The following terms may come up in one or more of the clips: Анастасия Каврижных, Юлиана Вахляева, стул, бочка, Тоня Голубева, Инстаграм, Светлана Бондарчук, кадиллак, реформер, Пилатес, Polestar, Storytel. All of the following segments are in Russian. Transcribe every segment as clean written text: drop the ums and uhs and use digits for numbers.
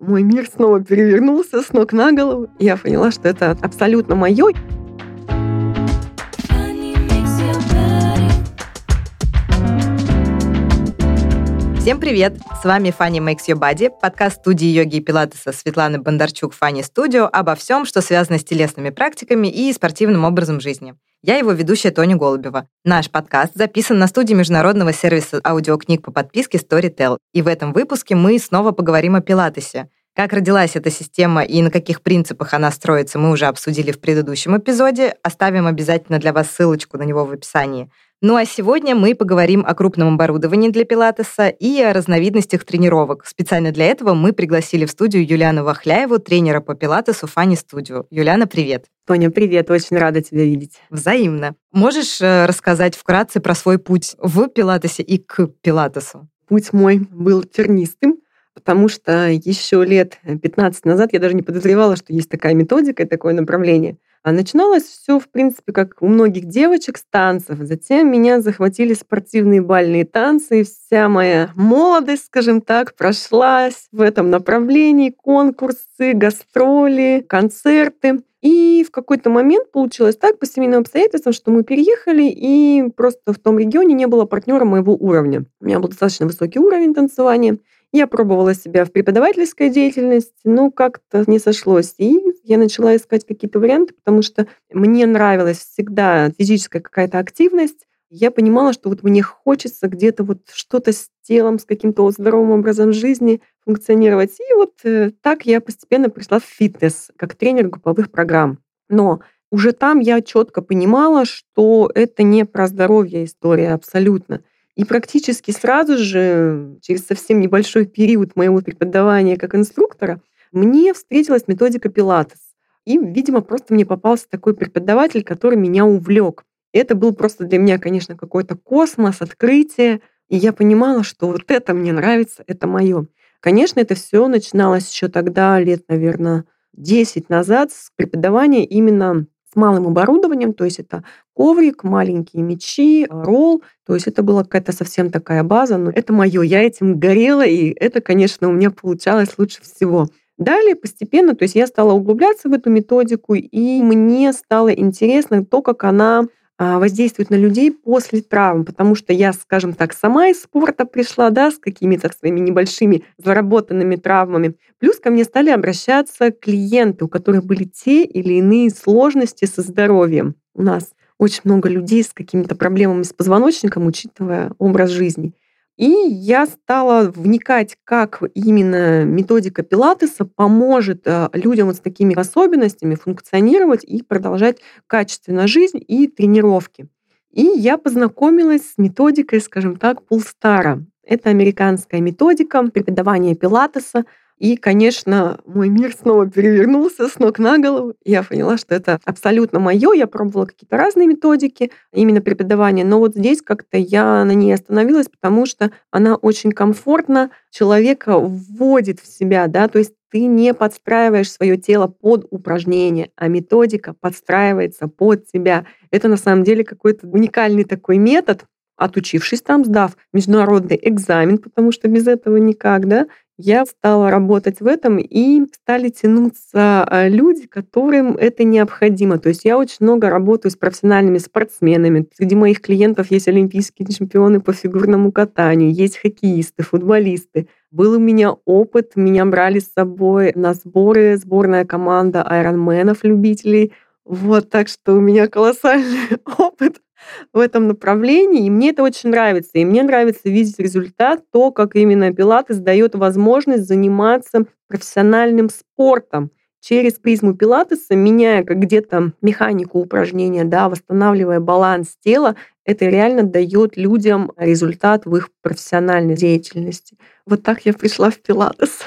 Мой мир снова перевернулся с ног на голову. Я поняла, что это абсолютно мое. Всем привет! С вами Funny Makes Your Body, подкаст студии йоги и пилатеса Светланы Бондарчук Funny Studio обо всем, что связано с телесными практиками и спортивным образом жизни. Я его ведущая Тоня Голубева. Наш подкаст записан на студии международного сервиса аудиокниг по подписке Storytel. И в этом выпуске мы снова поговорим о пилатесе. Как родилась эта система и на каких принципах она строится, мы уже обсудили в предыдущем эпизоде. Оставим обязательно для вас ссылочку на него в описании. Ну а сегодня мы поговорим о крупном оборудовании для пилатеса и о разновидностях тренировок. Специально для этого мы пригласили в студию Юлиану Вахляеву, тренера по пилатесу Funny Studio. Юлиана, привет! Тоня, привет! Очень рада тебя видеть. Взаимно. Можешь рассказать вкратце про свой путь в пилатесе и к пилатесу? Путь мой был тернистым, потому что еще лет 15 назад я даже не подозревала, что есть такая методика и такое направление. А начиналось все, в принципе, как у многих девочек, с танцев. Затем меня захватили спортивные бальные танцы, и вся моя молодость, скажем так, прошлась в этом направлении. Конкурсы, гастроли, концерты. И в какой-то момент получилось так, по семейным обстоятельствам, что мы переехали, и просто в том регионе не было партнера моего уровня. У меня был достаточно высокий уровень танцевания. Я пробовала себя в преподавательской деятельности, но как-то не сошлось. И я начала искать какие-то варианты, потому что мне нравилась всегда физическая какая-то активность. Я понимала, что вот мне хочется где-то вот что-то с телом, с каким-то здоровым образом жизни функционировать. И вот так я постепенно пришла в фитнес как тренер групповых программ. Но уже там я четко понимала, что это не про здоровье история абсолютно. И практически сразу же, через совсем небольшой период моего преподавания как инструктора, мне встретилась методика пилатес. И, видимо, просто мне попался такой преподаватель, который меня увлек. Это был просто для меня, конечно, какой-то космос, открытие. И я понимала, что вот это мне нравится, это мое. Конечно, это все начиналось еще тогда, лет, наверное, 10 назад, с преподавания именно с малым оборудованием, то есть это коврик, маленькие мячи, ролл, то есть это была какая-то совсем такая база, но это мое, я этим горела, и это, конечно, у меня получалось лучше всего. Далее постепенно, то есть я стала углубляться в эту методику, и мне стало интересно то, как она воздействует на людей после травм, потому что я, скажем так, сама из спорта пришла, да, с какими-то своими небольшими заработанными травмами. Плюс ко мне стали обращаться клиенты, у которых были те или иные сложности со здоровьем. У нас очень много людей с какими-то проблемами с позвоночником, учитывая образ жизни. И я стала вникать, как именно методика пилатеса поможет людям вот с такими особенностями функционировать и продолжать качественно жизнь и тренировки. И я познакомилась с методикой, скажем так, Polestar. Это американская методика преподавания пилатеса. И, конечно, мой мир снова перевернулся с ног на голову. Я поняла, что это абсолютно мое. Я пробовала какие-то разные методики, именно преподавания. Но вот здесь как-то я на ней остановилась, потому что она очень комфортно человека вводит в себя, да, то есть ты не подстраиваешь свое тело под упражнение, а методика подстраивается под тебя. Это на самом деле какой-то уникальный такой метод, отучившись там, сдав международный экзамен, потому что без этого никак, да, я стала работать в этом, и стали тянуться люди, которым это необходимо. То есть я очень много работаю с профессиональными спортсменами. Среди моих клиентов есть олимпийские чемпионы по фигурному катанию, есть хоккеисты, футболисты. Был у меня опыт, меня брали с собой на сборы, сборная команда айронменов, любителей. Вот, так что у меня колоссальный опыт в этом направлении, и мне это очень нравится. И мне нравится видеть результат, то, как именно пилатес дает возможность заниматься профессиональным спортом через призму пилатеса, меняя где-то механику упражнения, да, восстанавливая баланс тела. Это реально дает людям результат в их профессиональной деятельности. Вот так я пришла в пилатес.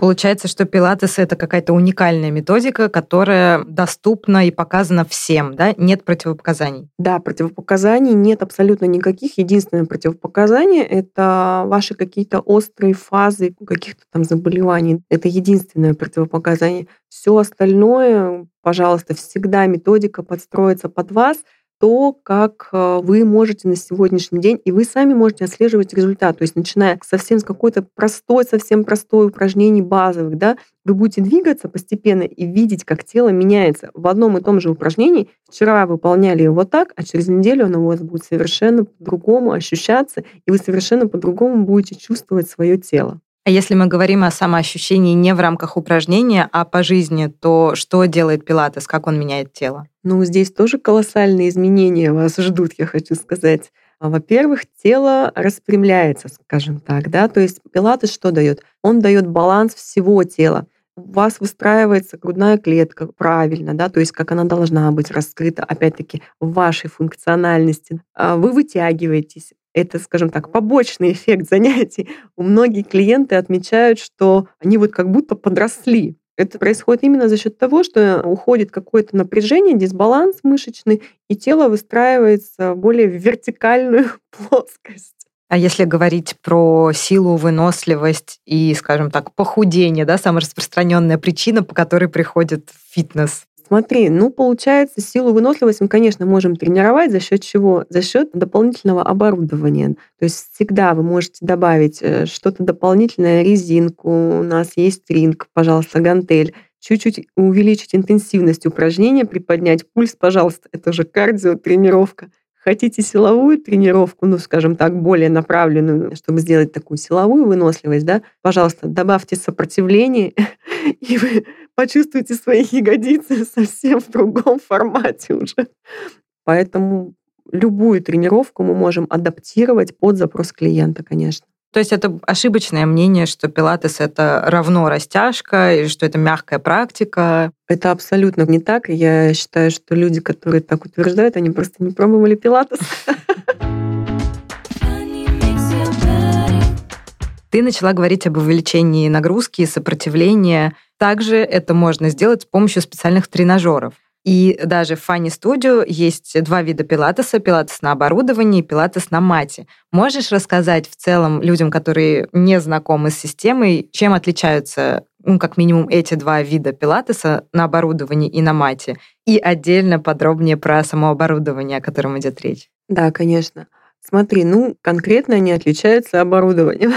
Получается, что пилатес — это какая-то уникальная методика, которая доступна и показана всем, да? Нет противопоказаний? Да, противопоказаний нет абсолютно никаких. Единственное противопоказание — это ваши какие-то острые фазы каких-то там заболеваний. Это единственное противопоказание. Все остальное, пожалуйста, всегда методика подстроится под вас, то, как вы можете на сегодняшний день, и вы сами можете отслеживать результат. То есть начиная совсем с какой-то совсем простой упражнений базовых, да, вы будете двигаться постепенно и видеть, как тело меняется. В одном и том же упражнении вчера выполняли его так, а через неделю оно у вас будет совершенно по-другому ощущаться, и вы совершенно по-другому будете чувствовать свое тело. А если мы говорим о самоощущении не в рамках упражнения, а по жизни, то что делает пилатес, как он меняет тело? Ну, здесь тоже колоссальные изменения вас ждут, я хочу сказать. Во-первых, тело распрямляется, скажем так, да, то есть пилатес что дает? Он дает баланс всего тела. У вас выстраивается грудная клетка правильно, да, то есть как она должна быть раскрыта, опять-таки, в вашей функциональности. Вы вытягиваетесь. Это, скажем так, побочный эффект занятий. Многие клиенты отмечают, что они вот как будто подросли. Это происходит именно за счет того, что уходит какое-то напряжение, дисбаланс мышечный, и тело выстраивается более в вертикальную плоскость. А если говорить про силу, выносливость и, скажем так, похудение, да, самая распространенная причина, по которой приходит фитнес? Смотри, ну, получается, силу, выносливость мы, конечно, можем тренировать. За счет чего? За счет дополнительного оборудования. То есть всегда вы можете добавить что-то дополнительное, резинку, у нас есть ринг, пожалуйста, гантель. Чуть-чуть увеличить интенсивность упражнения, приподнять пульс, пожалуйста. Это же кардиотренировка. Хотите силовую тренировку, ну, скажем так, более направленную, чтобы сделать такую силовую выносливость, да, пожалуйста, добавьте сопротивление, и вы почувствуете свои ягодицы совсем в другом формате уже. Поэтому любую тренировку мы можем адаптировать под запрос клиента, конечно. То есть это ошибочное мнение, что пилатес — это равно растяжка, или что это мягкая практика? Это абсолютно не так. Я считаю, что люди, которые так утверждают, они просто не пробовали пилатес. Ты начала говорить об увеличении нагрузки и сопротивления. Также это можно сделать с помощью специальных тренажеров. И даже в Funny Studio есть 2 вида пилатеса: пилатес на оборудовании и пилатес на мате. Можешь рассказать в целом людям, которые не знакомы с системой, чем отличаются, ну, как минимум, эти 2 вида пилатеса на оборудовании и на мате? И отдельно подробнее про само оборудование, о котором идет речь. Да, конечно. Смотри, ну, конкретно они отличаются оборудованием.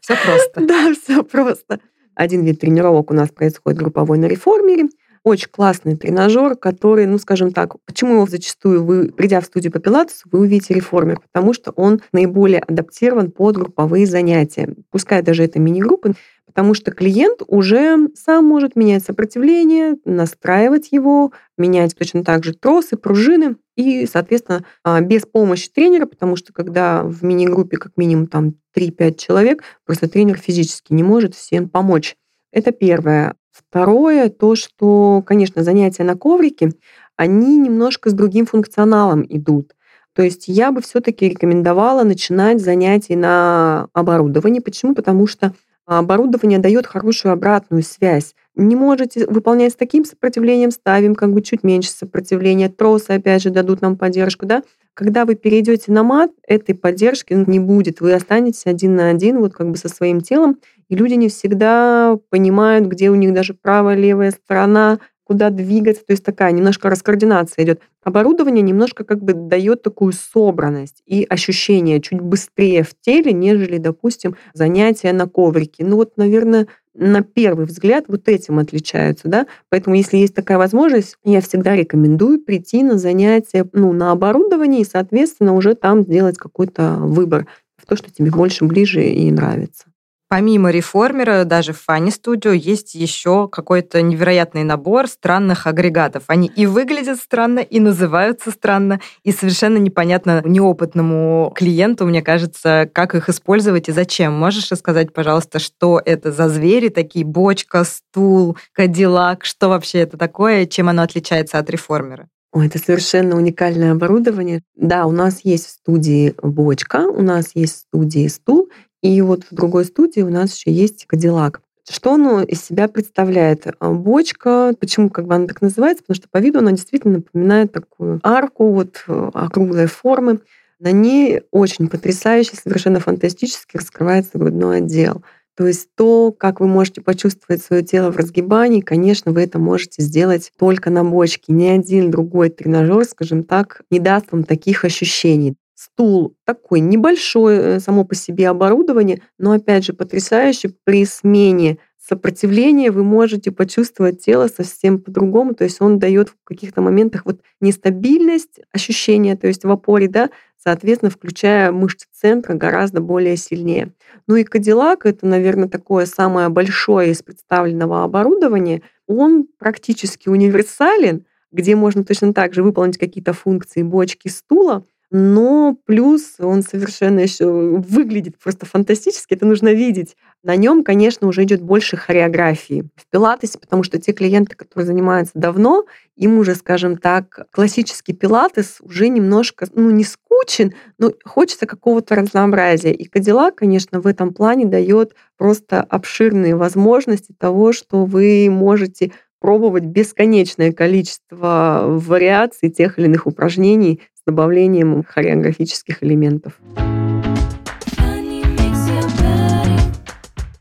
Все просто. Да, все просто. Один вид тренировок у нас происходит групповой на реформере. Очень классный тренажер, который, ну, скажем так, почему его зачастую вы, придя в студию по пилатесу, вы увидите реформер, потому что он наиболее адаптирован под групповые занятия. Пускай даже это мини-группы, потому что клиент уже сам может менять сопротивление, настраивать его, менять точно так же тросы, пружины и, соответственно, без помощи тренера, потому что когда в мини-группе как минимум там 3-5 человек, просто тренер физически не может всем помочь. Это первое. Второе, то, что, конечно, занятия на коврике, они немножко с другим функционалом идут. То есть я бы все-таки рекомендовала начинать занятия на оборудовании. Почему? Потому что оборудование дает хорошую обратную связь. Не можете выполнять с таким сопротивлением, ставим как бы чуть меньше сопротивления. Тросы, опять же, дадут нам поддержку, да? Когда вы перейдете на мат, этой поддержки не будет. Вы останетесь один на один вот как бы со своим телом, и люди не всегда понимают, где у них даже правая-левая сторона, куда двигаться. То есть такая немножко раскоординация идет. Оборудование немножко как бы дает такую собранность и ощущение чуть быстрее в теле, нежели, допустим, занятия на коврике. Ну вот, наверное, на первый взгляд вот этим отличаются, да? Поэтому, если есть такая возможность, я всегда рекомендую прийти на занятия, ну, на оборудование и, соответственно, уже там сделать какой-то выбор в то, что тебе больше ближе и нравится. Помимо реформера, даже в Funny Studio есть еще какой-то невероятный набор странных агрегатов. Они и выглядят странно, и называются странно, и совершенно непонятно неопытному клиенту, мне кажется, как их использовать и зачем. Можешь рассказать, пожалуйста, что это за звери такие? Бочка, стул, кадиллак, что вообще это такое, чем оно отличается от реформера? Ой, это совершенно уникальное оборудование. Да, у нас есть в студии бочка, у нас есть в студии стул, и вот в другой студии у нас еще есть кадиллак. Что оно из себя представляет? Бочка. Почему как бы она так называется? Потому что по виду она действительно напоминает такую арку вот, округлой формы. На ней очень потрясающе, совершенно фантастически раскрывается грудной отдел. То есть то, как вы можете почувствовать свое тело в разгибании, конечно, вы это можете сделать только на бочке. Ни один другой тренажер, скажем так, не даст вам таких ощущений. Стул такой небольшой, само по себе оборудование, но опять же потрясающе, при смене сопротивления вы можете почувствовать тело совсем по-другому, то есть он дает в каких-то моментах вот нестабильность ощущения, то есть в опоре, да, соответственно, включая мышцы центра гораздо более сильнее. Ну и кадиллак — это, наверное, такое самое большое из представленного оборудования. Он практически универсален, где можно точно так же выполнить какие-то функции бочки, стула, но плюс он совершенно еще выглядит просто фантастически, это нужно видеть. На нем, конечно, уже идет больше хореографии в пилатесе, потому что те клиенты, которые занимаются давно, им уже, скажем так, классический пилатес уже немножко, не скучен, но хочется какого-то разнообразия. И кадиллак, конечно, в этом плане дает просто обширные возможности того, что вы можете пробовать бесконечное количество вариаций тех или иных упражнений, добавлением хореографических элементов.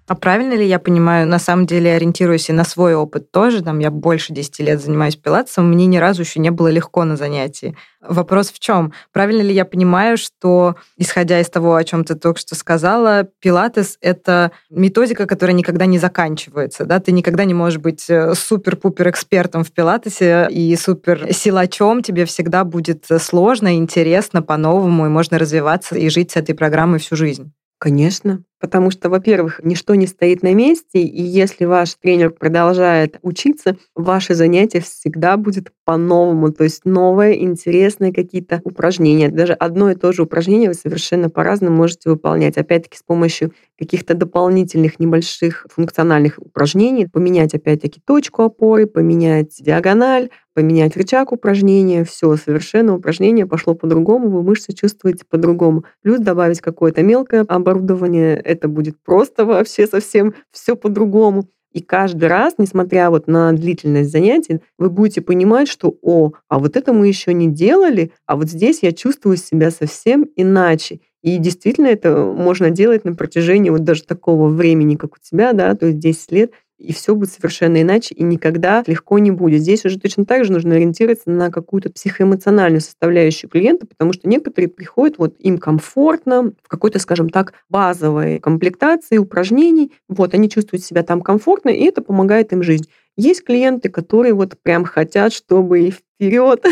А правильно ли я понимаю, на самом деле ориентируюсь и на свой опыт тоже, я больше 10 лет занимаюсь пилатесом, мне ни разу еще не было легко на занятии. Вопрос в чем? Правильно ли я понимаю, что, исходя из того, о чем ты только что сказала, пилатес — это методика, которая никогда не заканчивается, да? Ты никогда не можешь быть супер-пупер экспертом в пилатесе и супер силачом, тебе всегда будет сложно, интересно, по-новому, и можно развиваться и жить с этой программой всю жизнь. Конечно, потому что, во-первых, ничто не стоит на месте, и если ваш тренер продолжает учиться, ваше занятие всегда будет по-новому, то есть новые, интересные какие-то упражнения. Даже одно и то же упражнение вы совершенно по-разному можете выполнять. Опять-таки с помощью каких-то дополнительных небольших функциональных упражнений поменять, опять-таки, точку опоры, поменять диагональ, поменять рычаг упражнения, все, совершенно упражнение пошло по-другому, вы мышцы чувствуете по-другому. Плюс добавить какое-то мелкое оборудование, это будет просто вообще совсем все по-другому. И каждый раз, несмотря на длительность занятий, вы будете понимать, что вот это мы еще не делали, а вот здесь я чувствую себя совсем иначе. И действительно это можно делать на протяжении даже такого времени, как у тебя, да, то есть 10 лет, и все будет совершенно иначе, и никогда легко не будет. Здесь уже точно так же нужно ориентироваться на какую-то психоэмоциональную составляющую клиента, потому что некоторые приходят, им комфортно, в какой-то, скажем так, базовой комплектации упражнений, они чувствуют себя там комфортно, и это помогает им жить. Есть клиенты, которые прям хотят, чтобы и вперед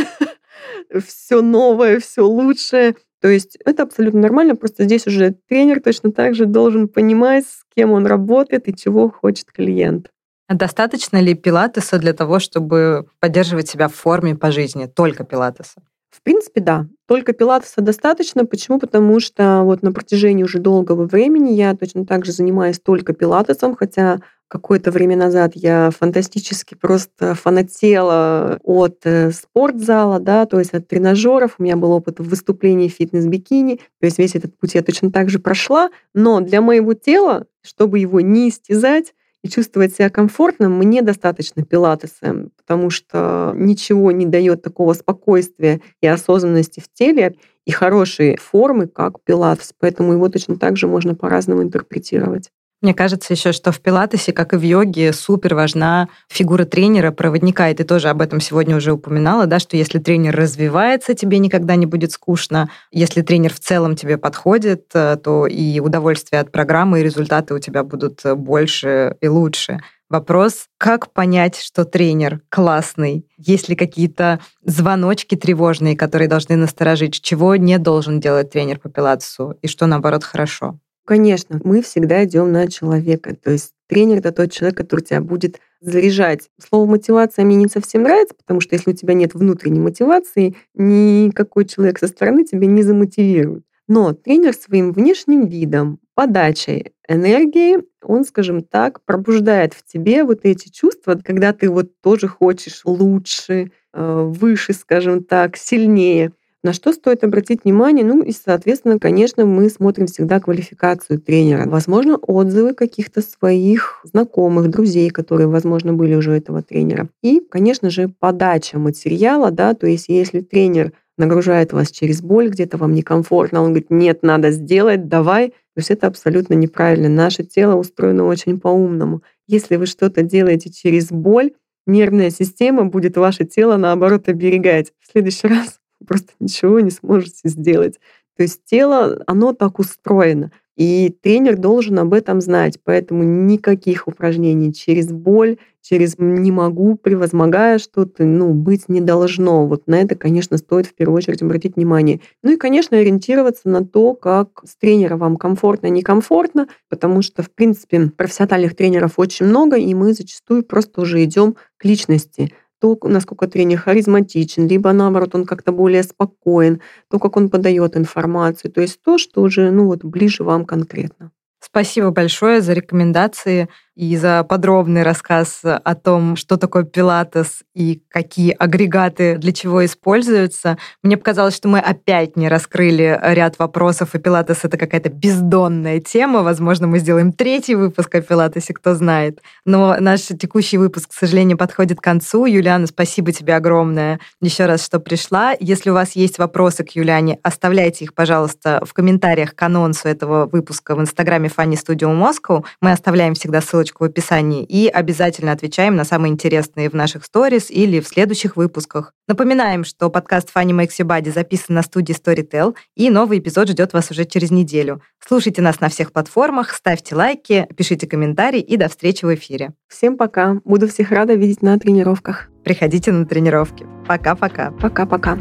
все новое, все лучшее. То есть это абсолютно нормально, просто здесь уже тренер точно так же должен понимать, с кем он работает и чего хочет клиент. А достаточно ли пилатеса для того, чтобы поддерживать себя в форме по жизни? Только пилатеса? В принципе, да. Только пилатеса достаточно. Почему? Потому что на протяжении уже долгого времени я точно так же занимаюсь только пилатесом, хотя какое-то время назад я фантастически просто фанатела от спортзала, да, то есть от тренажеров. У меня был опыт в выступлении в фитнес-бикини. То есть весь этот путь я точно так же прошла. Но для моего тела, чтобы его не истязать и чувствовать себя комфортно, мне достаточно пилатеса, потому что ничего не дает такого спокойствия и осознанности в теле и хорошей формы, как пилатес. Поэтому его точно так же можно по-разному интерпретировать. Мне кажется еще, что в пилатесе, как и в йоге, супер важна фигура тренера, проводника. И ты тоже об этом сегодня уже упоминала, да, что если тренер развивается, тебе никогда не будет скучно. Если тренер в целом тебе подходит, то и удовольствие от программы, и результаты у тебя будут больше и лучше. Вопрос, как понять, что тренер классный? Есть ли какие-то звоночки тревожные, которые должны насторожить? Чего не должен делать тренер по пилатесу? И что, наоборот, хорошо? Конечно, мы всегда идем на человека. То есть тренер — это тот человек, который тебя будет заряжать. Слово «мотивация» мне не совсем нравится, потому что если у тебя нет внутренней мотивации, никакой человек со стороны тебя не замотивирует. Но тренер своим внешним видом, подачей, энергией, он, скажем так, пробуждает в тебе эти чувства, когда ты тоже хочешь лучше, выше, скажем так, сильнее. На что стоит обратить внимание? И, соответственно, конечно, мы смотрим всегда квалификацию тренера. Возможно, отзывы каких-то своих знакомых, друзей, которые, возможно, были уже у этого тренера. И, конечно же, подача материала, да, то есть если тренер нагружает вас через боль, где-то вам некомфортно, он говорит, нет, надо сделать, давай. То есть это абсолютно неправильно. Наше тело устроено очень по-умному. Если вы что-то делаете через боль, нервная система будет ваше тело, наоборот, оберегать. В следующий раз вы просто ничего не сможете сделать. То есть тело, оно так устроено. И тренер должен об этом знать. Поэтому никаких упражнений через боль, через «не могу», «превозмогая что-то», быть не должно. Вот на это, конечно, стоит в первую очередь обратить внимание. Ну и, конечно, ориентироваться на то, как с тренера вам комфортно, некомфортно, потому что, в принципе, профессиональных тренеров очень много, и мы зачастую просто уже идем к личности. То, насколько тренер харизматичен, либо, наоборот, он как-то более спокоен, то, как он подает информацию. То есть то, что уже ближе вам конкретно. Спасибо большое за рекомендации и за подробный рассказ о том, что такое пилатес и какие агрегаты для чего используются. Мне показалось, что мы опять не раскрыли ряд вопросов, и пилатес — это какая-то бездонная тема. Возможно, мы сделаем 3 выпуск о пилатесе, кто знает. Но наш текущий выпуск, к сожалению, подходит к концу. Юлиана, спасибо тебе огромное еще раз, что пришла. Если у вас есть вопросы к Юлиане, оставляйте их, пожалуйста, в комментариях к анонсу этого выпуска в Инстаграме Funny Studio Moscow. Мы оставляем всегда ссылочку в описании и обязательно отвечаем на самые интересные в наших сторис или в следующих выпусках. Напоминаем, что подкаст Funny Makes Your Body записан на студии Storytel, и новый эпизод ждет вас уже через неделю. Слушайте нас на всех платформах, ставьте лайки, пишите комментарии и до встречи в эфире. Всем пока. Буду всех рада видеть на тренировках. Приходите на тренировки. Пока-пока. Пока-пока.